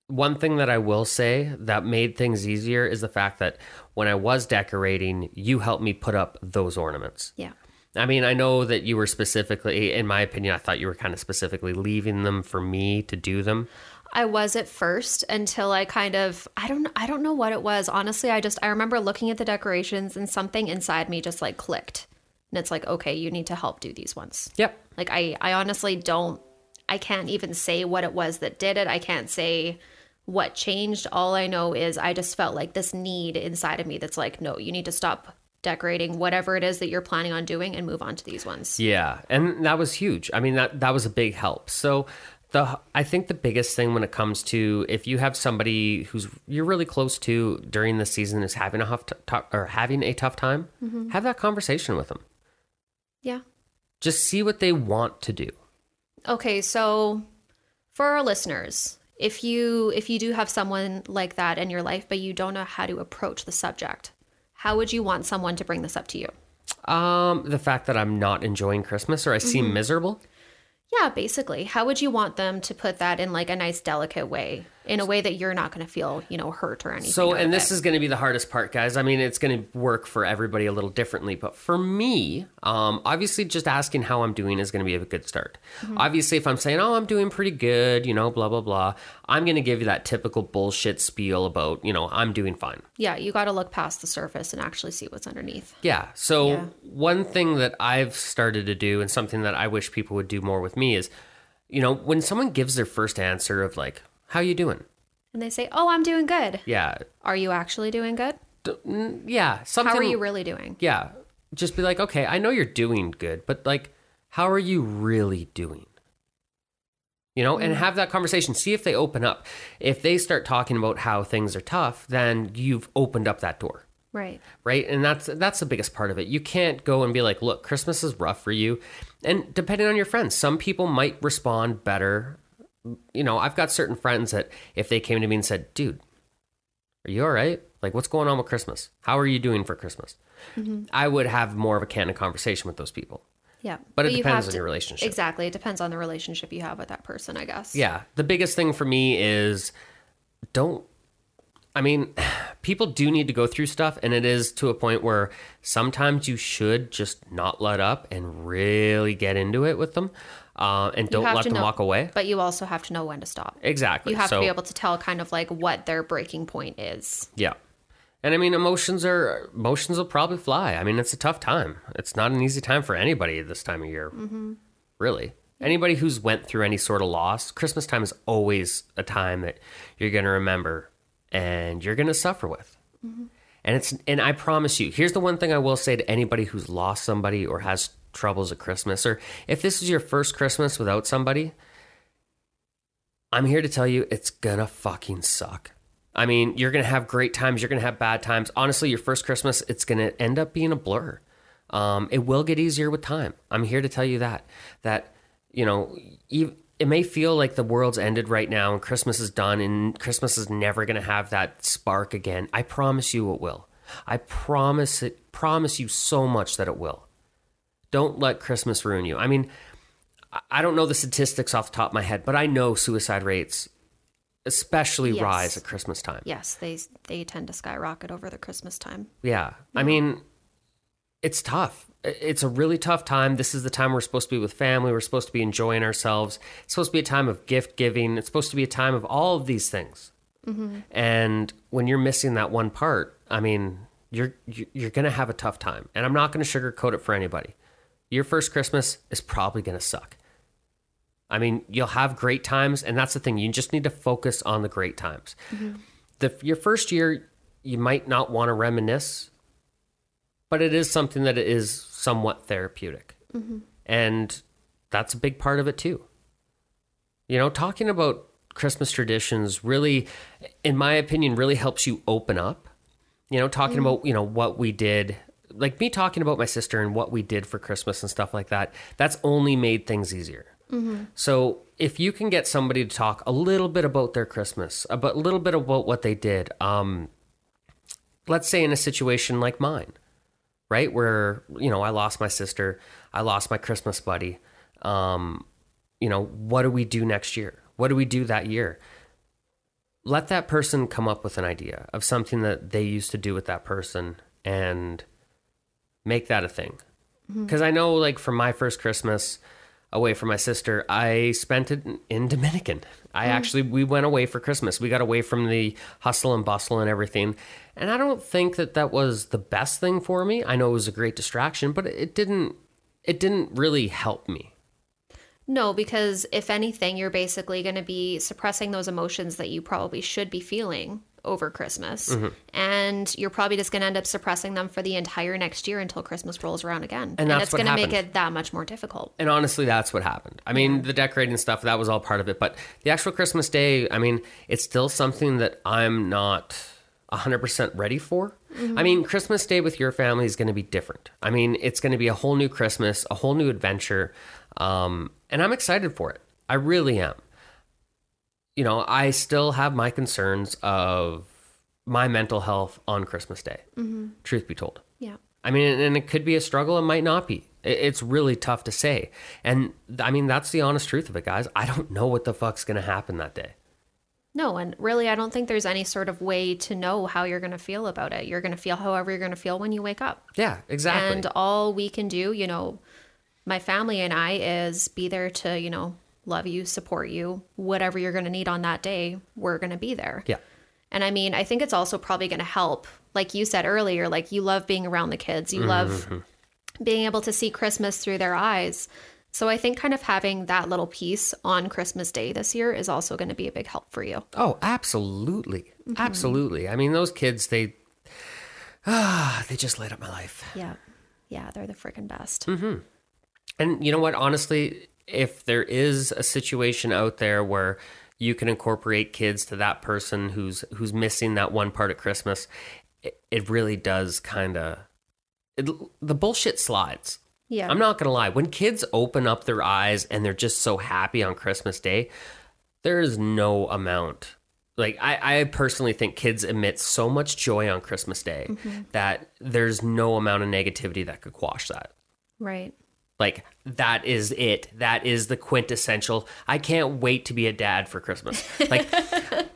one thing that I will say that made things easier is the fact that when I was decorating, you helped me put up those ornaments. Yeah. I mean, I know that you were specifically, in my opinion, I thought you were kind of specifically leaving them for me to do them. I was at first until I kind of, I don't, I don't know what it was. Honestly, I just, I remember looking at the decorations and something inside me just like clicked and it's like, okay, you need to help do these ones. Yep. Like I, I honestly don't, I can't even say what it was that did it. I can't say what changed. All I know is I just felt like this need inside of me that's like, no, you need to stop decorating whatever it is that you're planning on doing and move on to these ones. Yeah. And that was huge. I mean, that, that was a big help. So The, I think the biggest thing when it comes to if you have somebody who's you're really close to during the season is having a tough t- or having a tough time, mm-hmm. have that conversation with them. Yeah. Just see what they want to do. Okay, so for our listeners, if you if you do have someone like that in your life, but you don't know how to approach the subject, how would you want someone to bring this up to you? Um, the fact that I'm not enjoying Christmas or I mm-hmm. seem miserable. Yeah, basically. How would you want them to put that in like a nice, delicate way, in a way that you're not going to feel, you know, hurt or anything? So, and this it. is going to be the hardest part, guys. I mean, it's going to work for everybody a little differently. But for me, um, obviously, just asking how I'm doing is going to be a good start. Mm-hmm. Obviously, if I'm saying, oh, I'm doing pretty good, you know, blah, blah, blah, I'm going to give you that typical bullshit spiel about, you know, I'm doing fine. Yeah, you got to look past the surface and actually see what's underneath. Yeah. So yeah. one thing that I've started to do and something that I wish people would do more with me is, you know, when someone gives their first answer of like, how you doing? And they say, oh, I'm doing good. Yeah. Are you actually doing good? D- yeah. Something, how are you really doing? Yeah. Just be like, okay, I know you're doing good, but like, how are you really doing? You know, and have that conversation. See if they open up. If they start talking about how things are tough, then you've opened up that door. Right. Right. And that's that's the biggest part of it. You can't go and be like, look, Christmas is rough for you. And depending on your friends, some people might respond better. You know, I've got certain friends that if they came to me and said, dude, are you all right? Like, what's going on with Christmas? How are you doing for Christmas? Mm-hmm. I would have more of a candid conversation with those people. Yeah. But, but it depends on to, your relationship. Exactly. It depends on the relationship you have with that person, I guess. Yeah. The biggest thing for me is don't, I mean, people do need to go through stuff. And it is to a point where sometimes you should just not let up and really get into it with them. Uh, and don't let them know, walk away. But you also have to know when to stop. Exactly. You have so, to be able to tell kind of like what their breaking point is. Yeah. And I mean, emotions are emotions will probably fly. I mean, it's a tough time. It's not an easy time for anybody this time of year. Mm-hmm. Really. Yeah. Anybody who's went through any sort of loss, Christmas time is always a time that you're going to remember and you're going to suffer with. Mm-hmm. And it's and I promise you, here's the one thing I will say to anybody who's lost somebody or has troubles at Christmas, or if this is your first Christmas without somebody, I'm here to tell you it's gonna fucking suck. I mean, you're going to have great times. You're going to have bad times. Honestly, your first Christmas, it's going to end up being a blur. Um, it will get easier with time. I'm here to tell you that, that, you know, it may feel like the world's ended right now and Christmas is done and Christmas is never going to have that spark again. I promise you it will. I promise it, promise you so much that it will. Don't let Christmas ruin you. I mean, I don't know the statistics off the top of my head, but I know suicide rates especially yes. rise at Christmas time. Yes, they they tend to skyrocket over the Christmas time. Yeah. yeah. I mean, it's tough. It's a really tough time. This is the time we're supposed to be with family. We're supposed to be enjoying ourselves. It's supposed to be a time of gift giving. It's supposed to be a time of all of these things. Mm-hmm. And when you're missing that one part, I mean, you're you're going to have a tough time. And I'm not going to sugarcoat it for anybody. Your first Christmas is probably going to suck. I mean, you'll have great times, and that's the thing. You just need to focus on the great times. Mm-hmm. The, your first year, you might not want to reminisce, but it is something that is somewhat therapeutic. Mm-hmm. And that's a big part of it, too. You know, talking about Christmas traditions really, in my opinion, really helps you open up. You know, talking mm-hmm. about, you know, what we did, like me talking about my sister and what we did for Christmas and stuff like that, that's only made things easier. Mm-hmm. So if you can get somebody to talk a little bit about their Christmas, about a little bit about what they did, um, let's say in a situation like mine, right? Where, you know, I lost my sister, I lost my Christmas buddy. Um, you know, what do we do next year? What do we do that year? Let that person come up with an idea of something that they used to do with that person and make that a thing. Mm-hmm. 'Cause I know, like, for my first Christmas away from my sister, I spent it in Dominican. I mm. actually, we went away for Christmas. We got away from the hustle and bustle and everything. And I don't think that that was the best thing for me. I know it was a great distraction, but it didn't, it didn't really help me. No, because if anything, you're basically going to be suppressing those emotions that you probably should be feeling over Christmas. Mm-hmm. And you're probably just going to end up suppressing them for the entire next year until Christmas rolls around again. And, that's and it's going to make it that much more difficult. And honestly, that's what happened. I mean, the decorating stuff, that was all part of it. But the actual Christmas day, I mean, it's still something that I'm not one hundred percent ready for. Mm-hmm. I mean, Christmas day with your family is going to be different. I mean, it's going to be a whole new Christmas, a whole new adventure. Um, and I'm excited for it. I really am. You know, I still have my concerns of my mental health on Christmas Day, mm-hmm. truth be told. Yeah. I mean, and it could be a struggle. It might not be. It's really tough to say. And I mean, that's the honest truth of it, guys. I don't know what the fuck's going to happen that day. No, and really, I don't think there's any sort of way to know how you're going to feel about it. You're going to feel however you're going to feel when you wake up. Yeah, exactly. And all we can do, you know, my family and I, is be there to, you know, love you, support you, whatever you're going to need on that day, we're going to be there. Yeah. And I mean, I think it's also probably going to help, like you said earlier, like you love being around the kids. You mm-hmm. love being able to see Christmas through their eyes. So I think kind of having that little piece on Christmas Day this year is also going to be a big help for you. Oh, absolutely. Mm-hmm. Absolutely. I mean, those kids, they, ah, they just light up my life. Yeah. Yeah. They're the freaking best. Mm-hmm. And you know what? Honestly, if there is a situation out there where you can incorporate kids to that person who's who's missing that one part of Christmas, it, it really does kind of, the bullshit slides. Yeah. I'm not going to lie. When kids open up their eyes and they're just so happy on Christmas Day, there is no amount. Like, I, I personally think kids emit so much joy on Christmas Day mm-hmm. that there's no amount of negativity that could quash that. Right. Like, that is it. That is the quintessential. I can't wait to be a dad for Christmas. Like,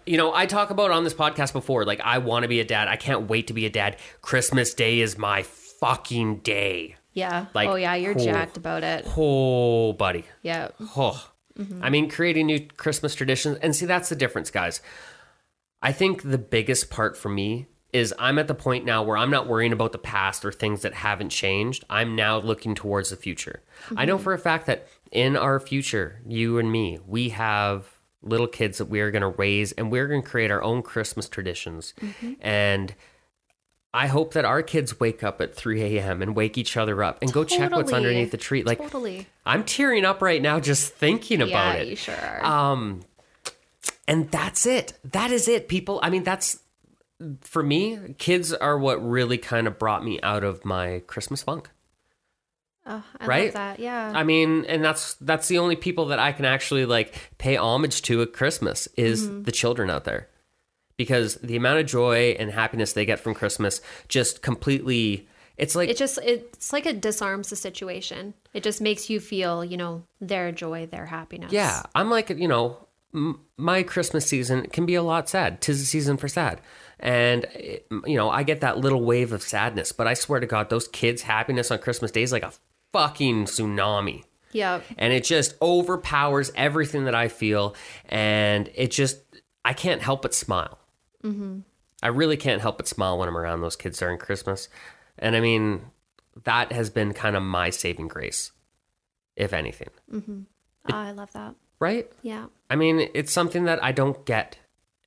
you know, I talk about on this podcast before, like, I want to be a dad. I can't wait to be a dad. Christmas Day is my fucking day. Yeah. Like, oh, yeah. You're oh, jacked about it. Oh, buddy. Yeah. Oh. Mm-hmm. I mean, creating new Christmas traditions. And see, that's the difference, guys. I think the biggest part for me is I'm at the point now where I'm not worrying about the past or things that haven't changed. I'm now looking towards the future. Mm-hmm. I know for a fact that in our future, you and me, we have little kids that we are going to raise, and we're going to create our own Christmas traditions. Mm-hmm. And I hope that our kids wake up at three a.m. and wake each other up and totally. Go check what's underneath the tree. Like, totally. I'm tearing up right now just thinking about yeah, it. Yeah, you sure are. Um, and that's it. That is it, people. I mean, that's... For me, kids are what really kind of brought me out of my Christmas funk. Oh, I right? love that. Yeah. I mean, and that's that's the only people that I can actually like pay homage to at Christmas is mm-hmm. the children out there. Because the amount of joy and happiness they get from Christmas just completely, it's like it just it's like it disarms the situation. It just makes you feel, you know, their joy, their happiness. Yeah. I'm like, you know, m- my Christmas season can be a lot sad. 'Tis the season for sad. And, it, you know, I get that little wave of sadness, but I swear to God, those kids' happiness on Christmas Day is like a fucking tsunami. Yeah. And it just overpowers everything that I feel. And it just, I can't help but smile. Mm-hmm. I really can't help but smile when I'm around those kids during Christmas. And I mean, that has been kind of my saving grace, if anything. Mm-hmm. It, I love that. Right? Yeah. I mean, it's something that I don't get.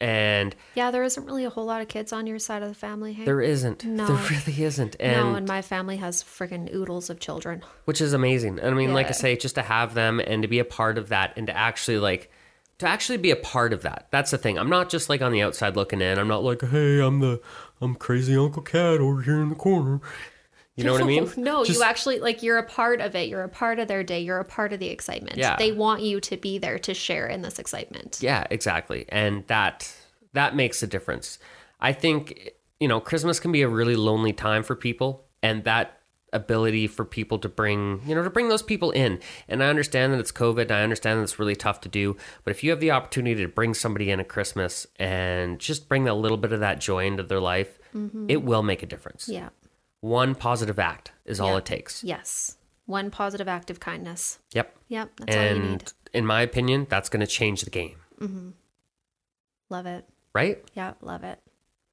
And yeah, there isn't really a whole lot of kids on your side of the family. Hey? There isn't. No. There really isn't. And no, and my family has freaking oodles of children. Which is amazing. And I mean, yeah. like I say, just to have them and to be a part of that and to actually like, to actually be a part of that. That's the thing. I'm not just like on the outside looking in. I'm not like, hey, I'm the, I'm crazy Uncle Cat over here in the corner. You know what I mean? No, just, you actually, like, you're a part of it. You're a part of their day. You're a part of the excitement. Yeah. They want you to be there to share in this excitement. Yeah, exactly. And that that makes a difference. I think, you know, Christmas can be a really lonely time for people. And that ability for people to bring, you know, to bring those people in. And I understand that it's COVID. And I understand that it's really tough to do. But if you have the opportunity to bring somebody in at Christmas and just bring a little bit of that joy into their life, mm-hmm. it will make a difference. Yeah. One positive act is yeah. all it takes. Yes. One positive act of kindness. Yep. Yep. That's and all you need. In my opinion, that's going to change the game. Mm-hmm. Love it. Right? Yeah. Love it.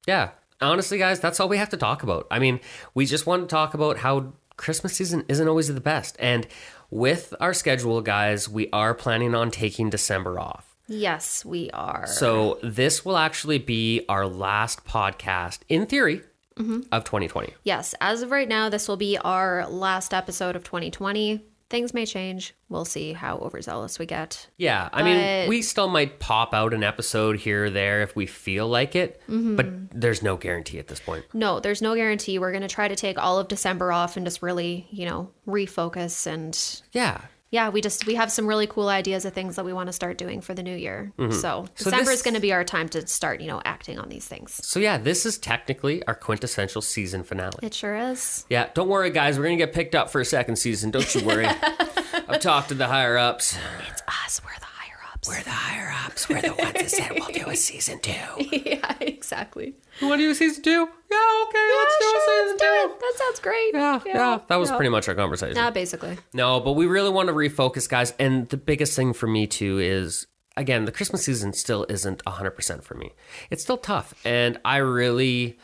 Yeah. Honestly, guys, that's all we have to talk about. I mean, we just want to talk about how Christmas season isn't always the best. And with our schedule, guys, we are planning on taking December off. Yes, we are. So this will actually be our last podcast, in theory, Mm-hmm. of twenty twenty. Yes. As of right now, this will be our last episode of twenty twenty. Things may change. We'll see how overzealous we get. Yeah. I but... mean, we still might pop out an episode here or there if we feel like it, mm-hmm. but there's no guarantee at this point. No, there's no guarantee. We're going to try to take all of December off and just really, you know, refocus and... Yeah. Yeah, we just we have some really cool ideas of things that we want to start doing for the new year. Mm-hmm. So, so December this, is going to be our time to start, you know, acting on these things. So yeah, this is technically our quintessential season finale. It sure is. Yeah, don't worry, guys. We're going to get picked up for a second season. Don't you worry. I've talked to the higher ups. It's us. We're the higher ups. We're the higher ups. We're the ones that said we'll do a season two. Yeah, exactly. You want to do a season two? Yeah, okay. Yeah, let's do sure, a season let's do two. It. That sounds great. Yeah, yeah. yeah that was yeah. pretty much our conversation. Yeah, basically. No, but we really want to refocus, guys. And the biggest thing for me, too, is, again, the Christmas season still isn't one hundred percent for me. It's still tough. And I really,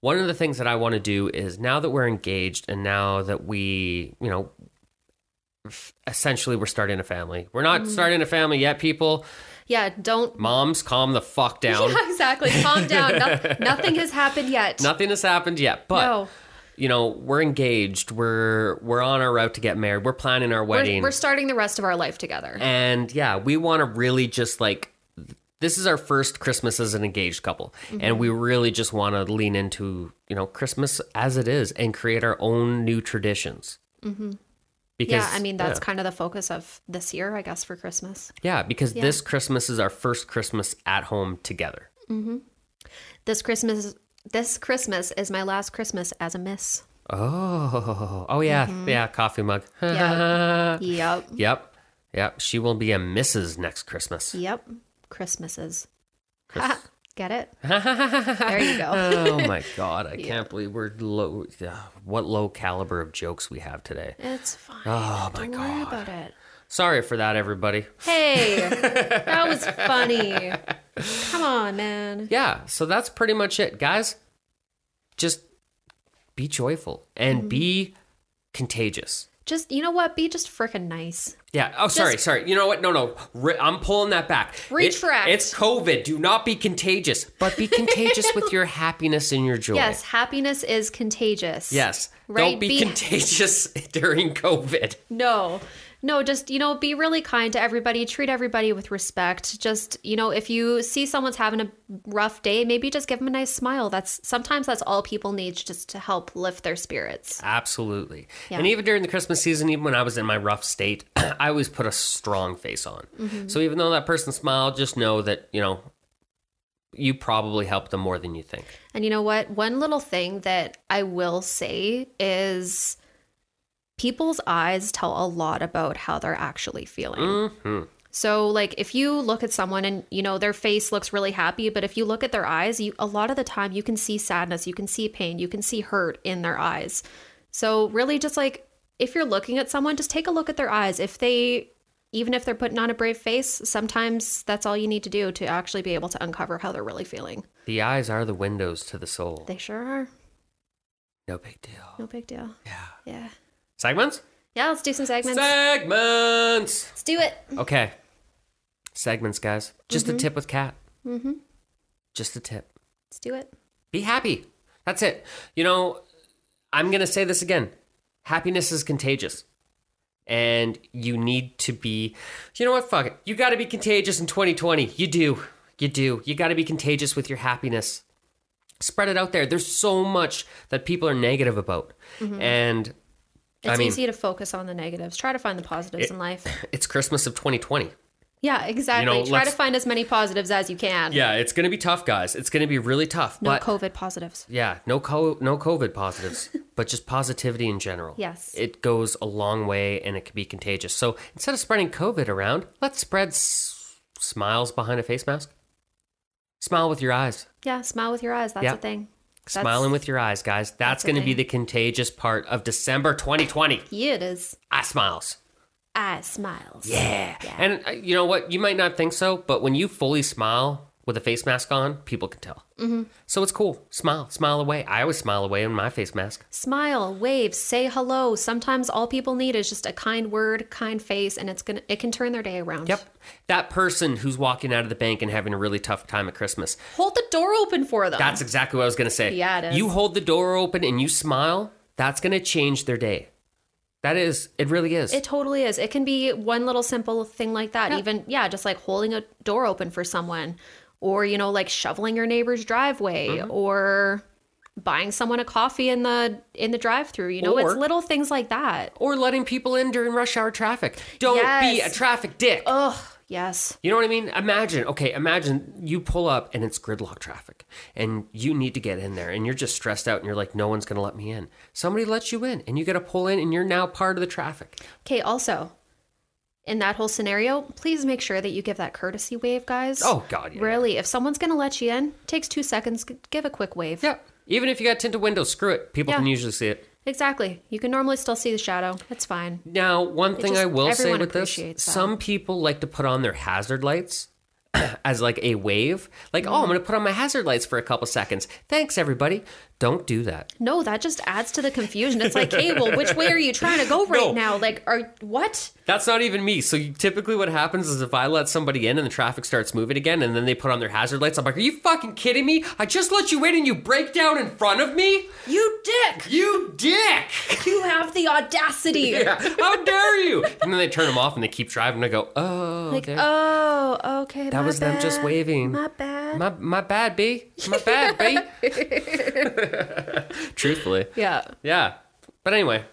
one of the things that I want to do is now that we're engaged and now that we, you know, essentially we're starting a family. We're not mm. starting a family yet, people. Yeah, don't... Moms, calm the fuck down. Yeah, exactly. Calm down. No, nothing has happened yet. Nothing has happened yet. But, no. you know, we're engaged. We're we're on our route to get married. We're planning our wedding. We're, we're starting the rest of our life together. And, yeah, we want to really just, like... This is our first Christmas as an engaged couple. Mm-hmm. And we really just want to lean into, you know, Christmas as it is and create our own new traditions. Mm-hmm. Because, yeah, I mean, that's yeah. kind of the focus of this year, I guess, for Christmas. Yeah, because yeah. this Christmas is our first Christmas at home together. Mm-hmm. This Christmas this Christmas is my last Christmas as a miss. Oh, oh yeah, mm-hmm. yeah, coffee mug. Yeah. yep. Yep, yep. She will be a missus next Christmas. Yep, Christmases. Chris- Get it? There you go. Oh, my God. I yeah. can't believe we're low. Uh, what low caliber of jokes we have today. It's fine. Oh, my Don't God. Don't worry about it. Sorry for that, everybody. Hey, that was funny. Come on, man. Yeah. So that's pretty much it, guys. Just be joyful and mm-hmm. be contagious. Just, you know what? Be just freaking nice. Yeah. Oh, just, sorry, sorry. You know what? No, no. Re- I'm pulling that back. Retract. It, it's COVID. Do not be contagious, but be contagious with your happiness and your joy. Yes. Happiness is contagious. Yes. Right? Don't be, be contagious during COVID. No. No, just, you know, be really kind to everybody. Treat everybody with respect. Just, you know, if you see someone's having a rough day, maybe just give them a nice smile. That's sometimes that's all people need, just to help lift their spirits. Absolutely. Yeah. And even during the Christmas season, even when I was in my rough state, I always put a strong face on. Mm-hmm. So even though that person smiled, just know that, you know, you probably helped them more than you think. And you know what? One little thing that I will say is... People's eyes tell a lot about how they're actually feeling. Mm-hmm. So like if you look at someone and, you know, their face looks really happy, but if you look at their eyes, you, a lot of the time you can see sadness, you can see pain, you can see hurt in their eyes. So really just like if you're looking at someone, just take a look at their eyes. If they, even if they're putting on a brave face, sometimes that's all you need to do to actually be able to uncover how they're really feeling. The eyes are the windows to the soul. They sure are. No big deal. No big deal. Yeah. Yeah. Segments? Yeah, let's do some segments. Segments! Let's do it. Okay. Segments, guys. Just mm-hmm. a tip with Kat. Mm-hmm. Just a tip. Let's do it. Be happy. That's it. You know, I'm going to say this again. Happiness is contagious. And you need to be... You know what? Fuck it. You got to be contagious in twenty twenty. You do. You do. You got to be contagious with your happiness. Spread it out there. There's so much that people are negative about. Mm-hmm. And... It's I mean, easy to focus on the negatives. Try to find the positives it, in life. It's Christmas of twenty twenty. Yeah, exactly. You know, try to find as many positives as you can. Yeah, it's going to be tough, guys. It's going to be really tough. No but, COVID positives. Yeah, no co- no COVID positives, but just positivity in general. Yes. It goes a long way and it can be contagious. So instead of spreading COVID around, let's spread s- smiles behind a face mask. Smile with your eyes. Yeah, smile with your eyes. That's yeah. a thing. Smiling that's, with your eyes, guys. That's, that's going to be the contagious part of December twenty twenty. Yeah, it is. Eye smiles. Eye smiles. Yeah. yeah. And uh, you know what? You might not think so, but when you fully smile with a face mask on, people can tell. Mm-hmm. So it's cool. Smile. Smile away. I always smile away in my face mask. Smile. Wave. Say hello. Sometimes all people need is just a kind word, kind face, and it's gonna it can turn their day around. Yep. That person who's walking out of the bank and having a really tough time at Christmas. Hold the door open for them. That's exactly what I was going to say. Yeah, it is. You hold the door open and you smile, that's going to change their day. That is, it really is. It totally is. It can be one little simple thing like that. Yeah. Even, yeah, just like holding a door open for someone. Or, you know, like shoveling your neighbor's driveway mm-hmm. or buying someone a coffee in the in the drive-thru. You know, or, it's little things like that. Or letting people in during rush hour traffic. Don't yes. be a traffic dick. Ugh, yes. You know what I mean? Imagine, okay, imagine you pull up and it's gridlock traffic and you need to get in there and you're just stressed out and you're like, no one's going to let me in. Somebody lets you in and you got to pull in and you're now part of the traffic. Okay, also... In that whole scenario, please make sure that you give that courtesy wave, guys. Oh, God, yeah. Really, if someone's going to let you in, it takes two seconds, give a quick wave. Yeah, even if you got tinted windows, screw it. People yeah. can usually see it. Exactly. You can normally still see the shadow. It's fine. Now, one thing just, I will say with this, that. some people like to put on their hazard lights as like a wave. Like, mm. oh, I'm going to put on my hazard lights for a couple seconds. Thanks, everybody. Don't do that. No, that just adds to the confusion. It's like, hey, well, which way are you trying to go right no. now? Like, are what? That's not even me. So you, typically what happens is if I let somebody in and the traffic starts moving again and then they put on their hazard lights, I'm like, are you fucking kidding me? I just let you in and you break down in front of me? You dick! You dick! You have the audacity. Yeah. How dare you? And then they turn them off and they keep driving and I go, oh. Like, okay. oh, okay, That was bad. Them just waving. My bad. My, my bad, B. My bad, B. Truthfully. Yeah. Yeah. But anyway.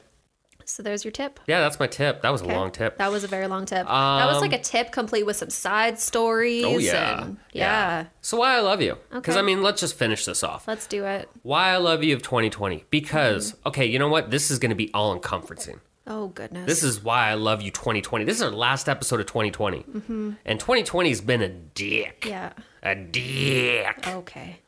So there's your tip. Yeah, that's my tip. That was okay. a long tip. That was a very long tip. Um, that was like a tip complete with some side stories. Oh, yeah. And, yeah. yeah. So why I love you. Okay. Because, I mean, let's just finish this off. Let's do it. Why I love you of twenty twenty. Because, mm-hmm. okay, you know what? This is going to be all-encompassing. Oh, goodness. This is why I love you twenty twenty. This is our last episode of twenty twenty. Mm-hmm. And twenty twenty's been a dick. Yeah. A dick. Okay.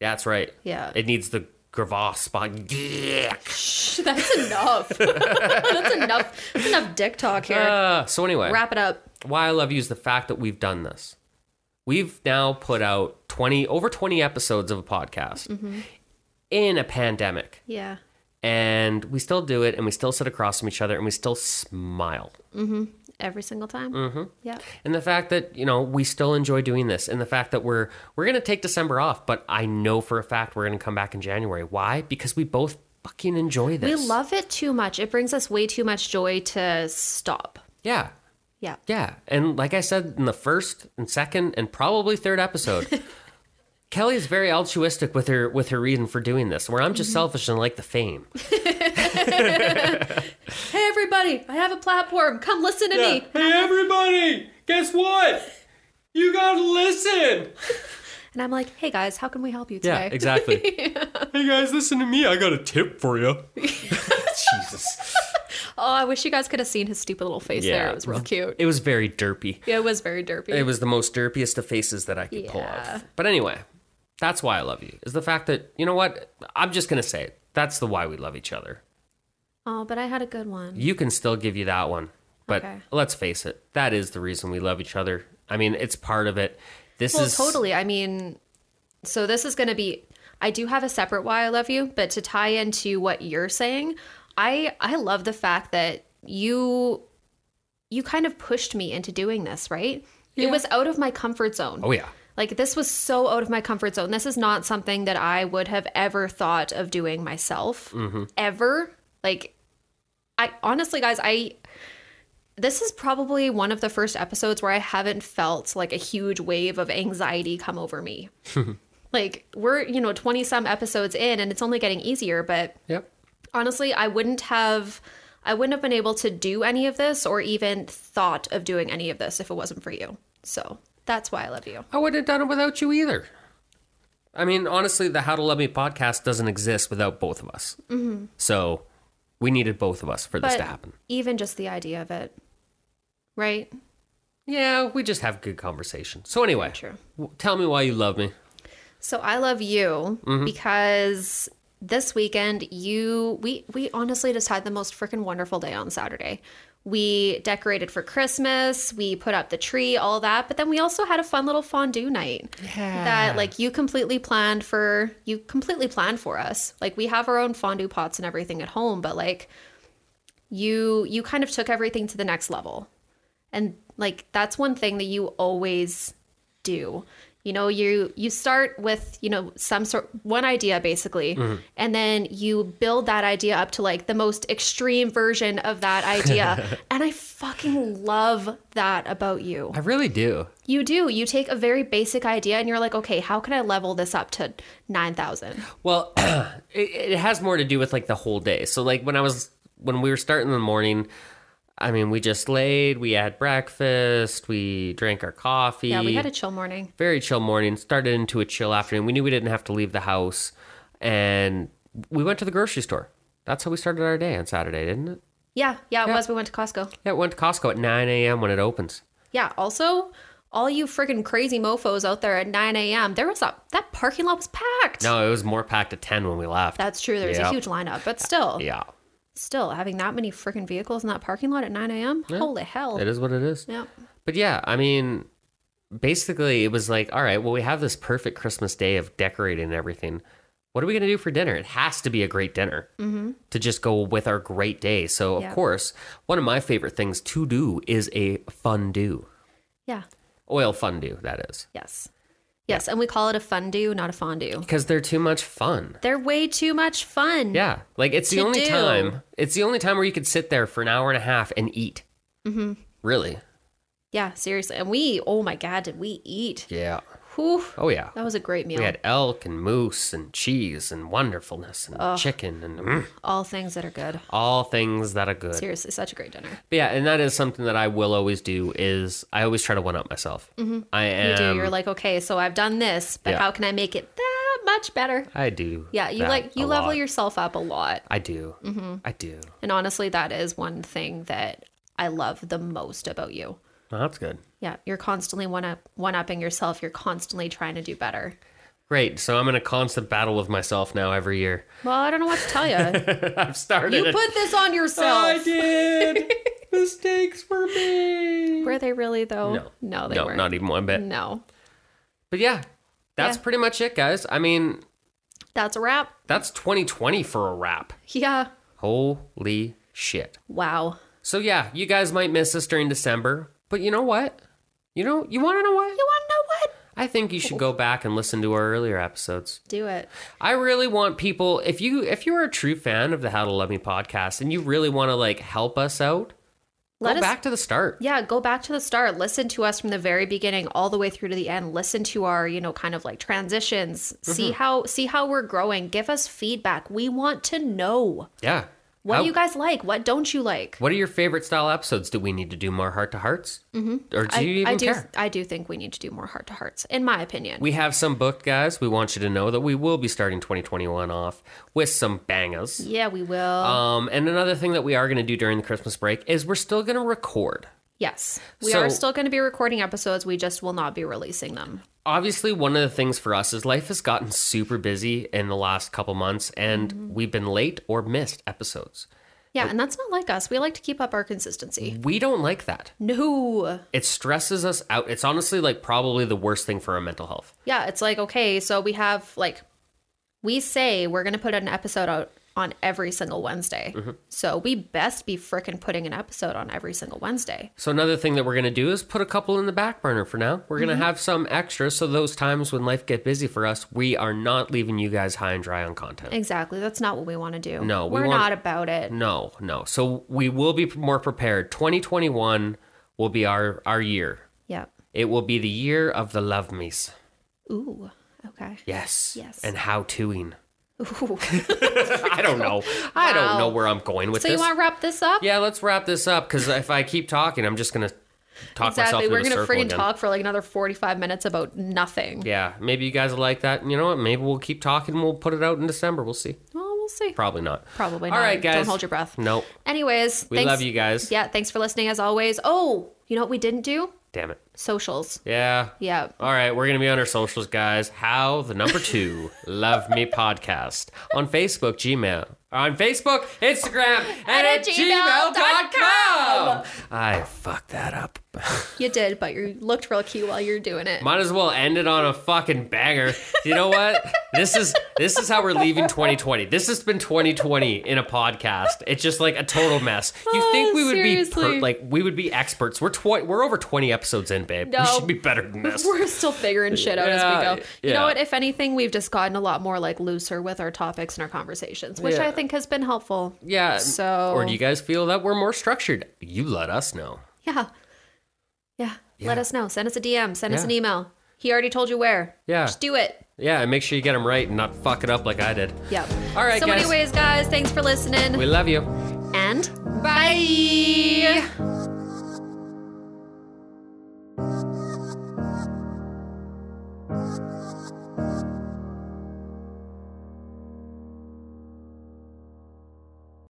That's right. Yeah. It needs the Gravas spot. Yeah. Shh, that's enough. that's enough. That's enough dick talk here. Uh, so anyway. Wrap it up. Why I love you is the fact that we've done this. We've now put out twenty over twenty episodes of a podcast mm-hmm. in a pandemic. Yeah. And we still do it and we still sit across from each other and we still smile. Mm-hmm. Every single time. Mm-hmm. Yeah. And the fact that, you know, we still enjoy doing this and the fact that we're we're going to take December off, but I know for a fact we're going to come back in January. Why? Because we both fucking enjoy this. We love it too much. It brings us way too much joy to stop. Yeah. Yeah. Yeah. And like I said in the first and second and probably third episode, Kelly is very altruistic with her with her reason for doing this, where I'm just mm-hmm. selfish and like the fame. Hey, everybody, I have a platform. Come listen to yeah. me. Hey, everybody, guess what? You gotta listen. And I'm like, hey, guys, how can we help you today? Yeah, exactly. yeah. Hey, guys, listen to me. I got a tip for you. Jesus. Oh, I wish you guys could have seen his stupid little face yeah. there. It was real cute. It was very derpy. Yeah, it was very derpy. It was the most derpiest of faces that I could yeah. pull off. But anyway, that's why I love you, is the fact that, you know what? I'm just going to say it. That's the why we love each other. Oh, but I had a good one. You can still give you that one. But okay. let's face it, that is the reason we love each other. I mean, it's part of it. This well, is... totally. I mean, so this is going to be... I do have a separate why I love you, but to tie into what you're saying, I I love the fact that you you kind of pushed me into doing this, right? Yeah. It was out of my comfort zone. Oh, yeah. Like, this was so out of my comfort zone. This is not something that I would have ever thought of doing myself, mm-hmm. ever. Like, I honestly, guys, I... This is probably one of the first episodes where I haven't felt like a huge wave of anxiety come over me. Like, we're, you know, twenty some episodes in and it's only getting easier. But yep. honestly, I wouldn't have I wouldn't have been able to do any of this or even thought of doing any of this if it wasn't for you. So that's why I love you. I wouldn't have done it without you either. I mean, honestly, the How to Love Me podcast doesn't exist without both of us. Mm-hmm. So we needed both of us for but this to happen. Even just the idea of it. Right? Yeah, we just have good conversation. So anyway, true. Tell me why you love me. So I love you mm-hmm. because this weekend, you we we honestly just had the most freaking wonderful day on Saturday. We decorated for Christmas. We put up the tree, all that. But then we also had a fun little fondue night yeah. that like you completely planned for. You completely planned for us. Like, we have our own fondue pots and everything at home. But like you you kind of took everything to the next level. And like, that's one thing that you always do. You know, you, you start with, you know, some sort, one idea basically, mm-hmm. and then you build that idea up to like the most extreme version of that idea. And I fucking love that about you. I really do. You do. You take a very basic idea and you're like, okay, how can I level this up to nine thousand? Well, it, it has more to do with like the whole day. So like when I was, when we were starting in the morning, I mean, we just laid, we had breakfast, we drank our coffee. Yeah, we had a chill morning. Very chill morning. Started into a chill afternoon. We knew we didn't have to leave the house. And we went to the grocery store. That's how we started our day on Saturday, didn't it? Yeah, yeah, it yeah. was. We went to Costco. Yeah, we went to Costco at nine a.m. when it opens. Yeah, also, all you friggin' crazy mofos out there at nine a.m., there was a, that parking lot was packed. No, it was more packed at ten when we left. That's true. There was yep. a huge lineup, but still. Yeah. Still, having that many freaking vehicles in that parking lot at nine a.m.? Yeah. Holy hell. It is what it is. Yeah. But yeah, I mean, basically it was like, all right, well, we have this perfect Christmas day of decorating and everything. What are we going to do for dinner? It has to be a great dinner mm-hmm. to just go with our great day. So, of yeah. course, one of my favorite things to do is a fondue. Yeah. Oil fondue, that is. Yes. Yes, yeah. And we call it a fondue, not a fondue. Because they're too much fun. They're way too much fun. Yeah, like it's the only do. time. It's the only time where you could sit there for an hour and a half and eat. Mm-hmm. Really? Yeah, seriously. And we, oh my God, did we eat? Yeah. Whew. Oh yeah. That was a great meal. We had elk and moose and cheese and wonderfulness and oh, chicken and mm. all things that are good. All things that are good. Seriously, such a great dinner. But yeah, and that is something that I will always do is I always try to one up myself. Mm-hmm. I am. You do. You're like, okay, so I've done this, but yeah. how can I make it that much better? I do. Yeah, you like you level lot. yourself up a lot. I do. Mm-hmm. I do. And honestly, that is one thing that I love the most about you. Oh, that's good. Yeah, you're constantly one up, one upping yourself. You're constantly trying to do better. Great. So I'm in a constant battle with myself now every year. Well, I don't know what to tell you. I've started. You it. put this on yourself. I did. Mistakes were made. Were they really though? No, no, they no, weren't. Not even one bit. No. But yeah, that's yeah. pretty much it, guys. I mean, that's a wrap. That's twenty twenty for a wrap. Yeah. Holy shit! Wow. So yeah, you guys might miss us during December. But you know what? You know, you want to know what? You want to know what? I think you should go back and listen to our earlier episodes. Do it. I really want people, if you if you're a true fan of the How to Love Me podcast and you really want to like help us out, Let go us, back to the start. Yeah, go back to the start. Listen to us from the very beginning all the way through to the end. Listen to our, you know, kind of like transitions. Mm-hmm. See how see how we're growing. Give us feedback. We want to know. Yeah. What How, do you guys like? What don't you like? What are your favorite style episodes? Do we need to do more heart-to-hearts? Mm-hmm. Or do I, you even I do, care? I do think we need to do more heart-to-hearts, in my opinion. We have some booked, guys. We want you to know that we will be starting twenty twenty-one off with some bangers. Yeah, we will. Um, and another thing that we are going to do during the Christmas break is we're still going to record. Yes, we so, are still going to be recording episodes. We just will not be releasing them. Obviously, one of the things for us is life has gotten super busy in the last couple months, and mm-hmm. we've been late or missed episodes. Yeah, but, and that's not like us. We like to keep up our consistency. We don't like that. No. It stresses us out. It's honestly like probably the worst thing for our mental health. Yeah, it's like, okay, so we have like, we say we're going to put an episode out on every single Wednesday. Mm-hmm. So we best be frickin' putting an episode on every single Wednesday. So another thing that we're going to do is put a couple in the back burner for now. We're going to mm-hmm. have some extra. So those times when life get busy for us, we are not leaving you guys high and dry on content. Exactly. That's not what we want to do. No, we we're want, not about it. No, no. So we will be more prepared. twenty twenty-one will be our, our year. Yeah. It will be the year of the love me's. Ooh. Okay. Yes. Yes. And how toing. Ooh. I don't know. Wow. I don't know where I'm going with so this. So you want to wrap this up? Yeah, let's wrap this up, because if I keep talking, I'm just going to talk exactly. myself into We're gonna a circle We're going to freaking talk for like another forty-five minutes about nothing. Yeah, maybe you guys will like that. You know what? Maybe we'll keep talking and we'll put it out in December. We'll see. Well, we'll see. Probably not. Probably not. All right, guys. Don't hold your breath. Nope. Anyways. We thanks. love you guys. Yeah, thanks for listening as always. Oh, you know what we didn't do? Damn it. Socials. Yeah. Yeah. All right. We're going to be on our socials, guys. How the number two Love Me podcast on Facebook, Gmail. On Facebook, Instagram, and at, at gmail dot com. I fucked that up. You did, but you looked real cute while you're doing it. Might as well end it on a fucking banger. You know what? This is this is how we're leaving twenty twenty. This has been twenty twenty in a podcast. It's just like a total mess. You oh, think we would seriously. be per- like we would be experts? We're tw- we're over twenty episodes in, babe. No, we should be better than this. We're still figuring shit out yeah, as we go. You yeah. know what? If anything, we've just gotten a lot more like looser with our topics and our conversations, which yeah. I. think has been helpful. Yeah. So, or do you guys feel that we're more structured? You let us know. Yeah. Yeah. yeah. Let us know. Send us a D M. Send yeah. us an email. He already told you where. Yeah. Just do it. Yeah, and make sure you get them right and not fuck it up like I did. Yep. All right, so guys. So anyways, guys, thanks for listening. We love you. And bye. bye.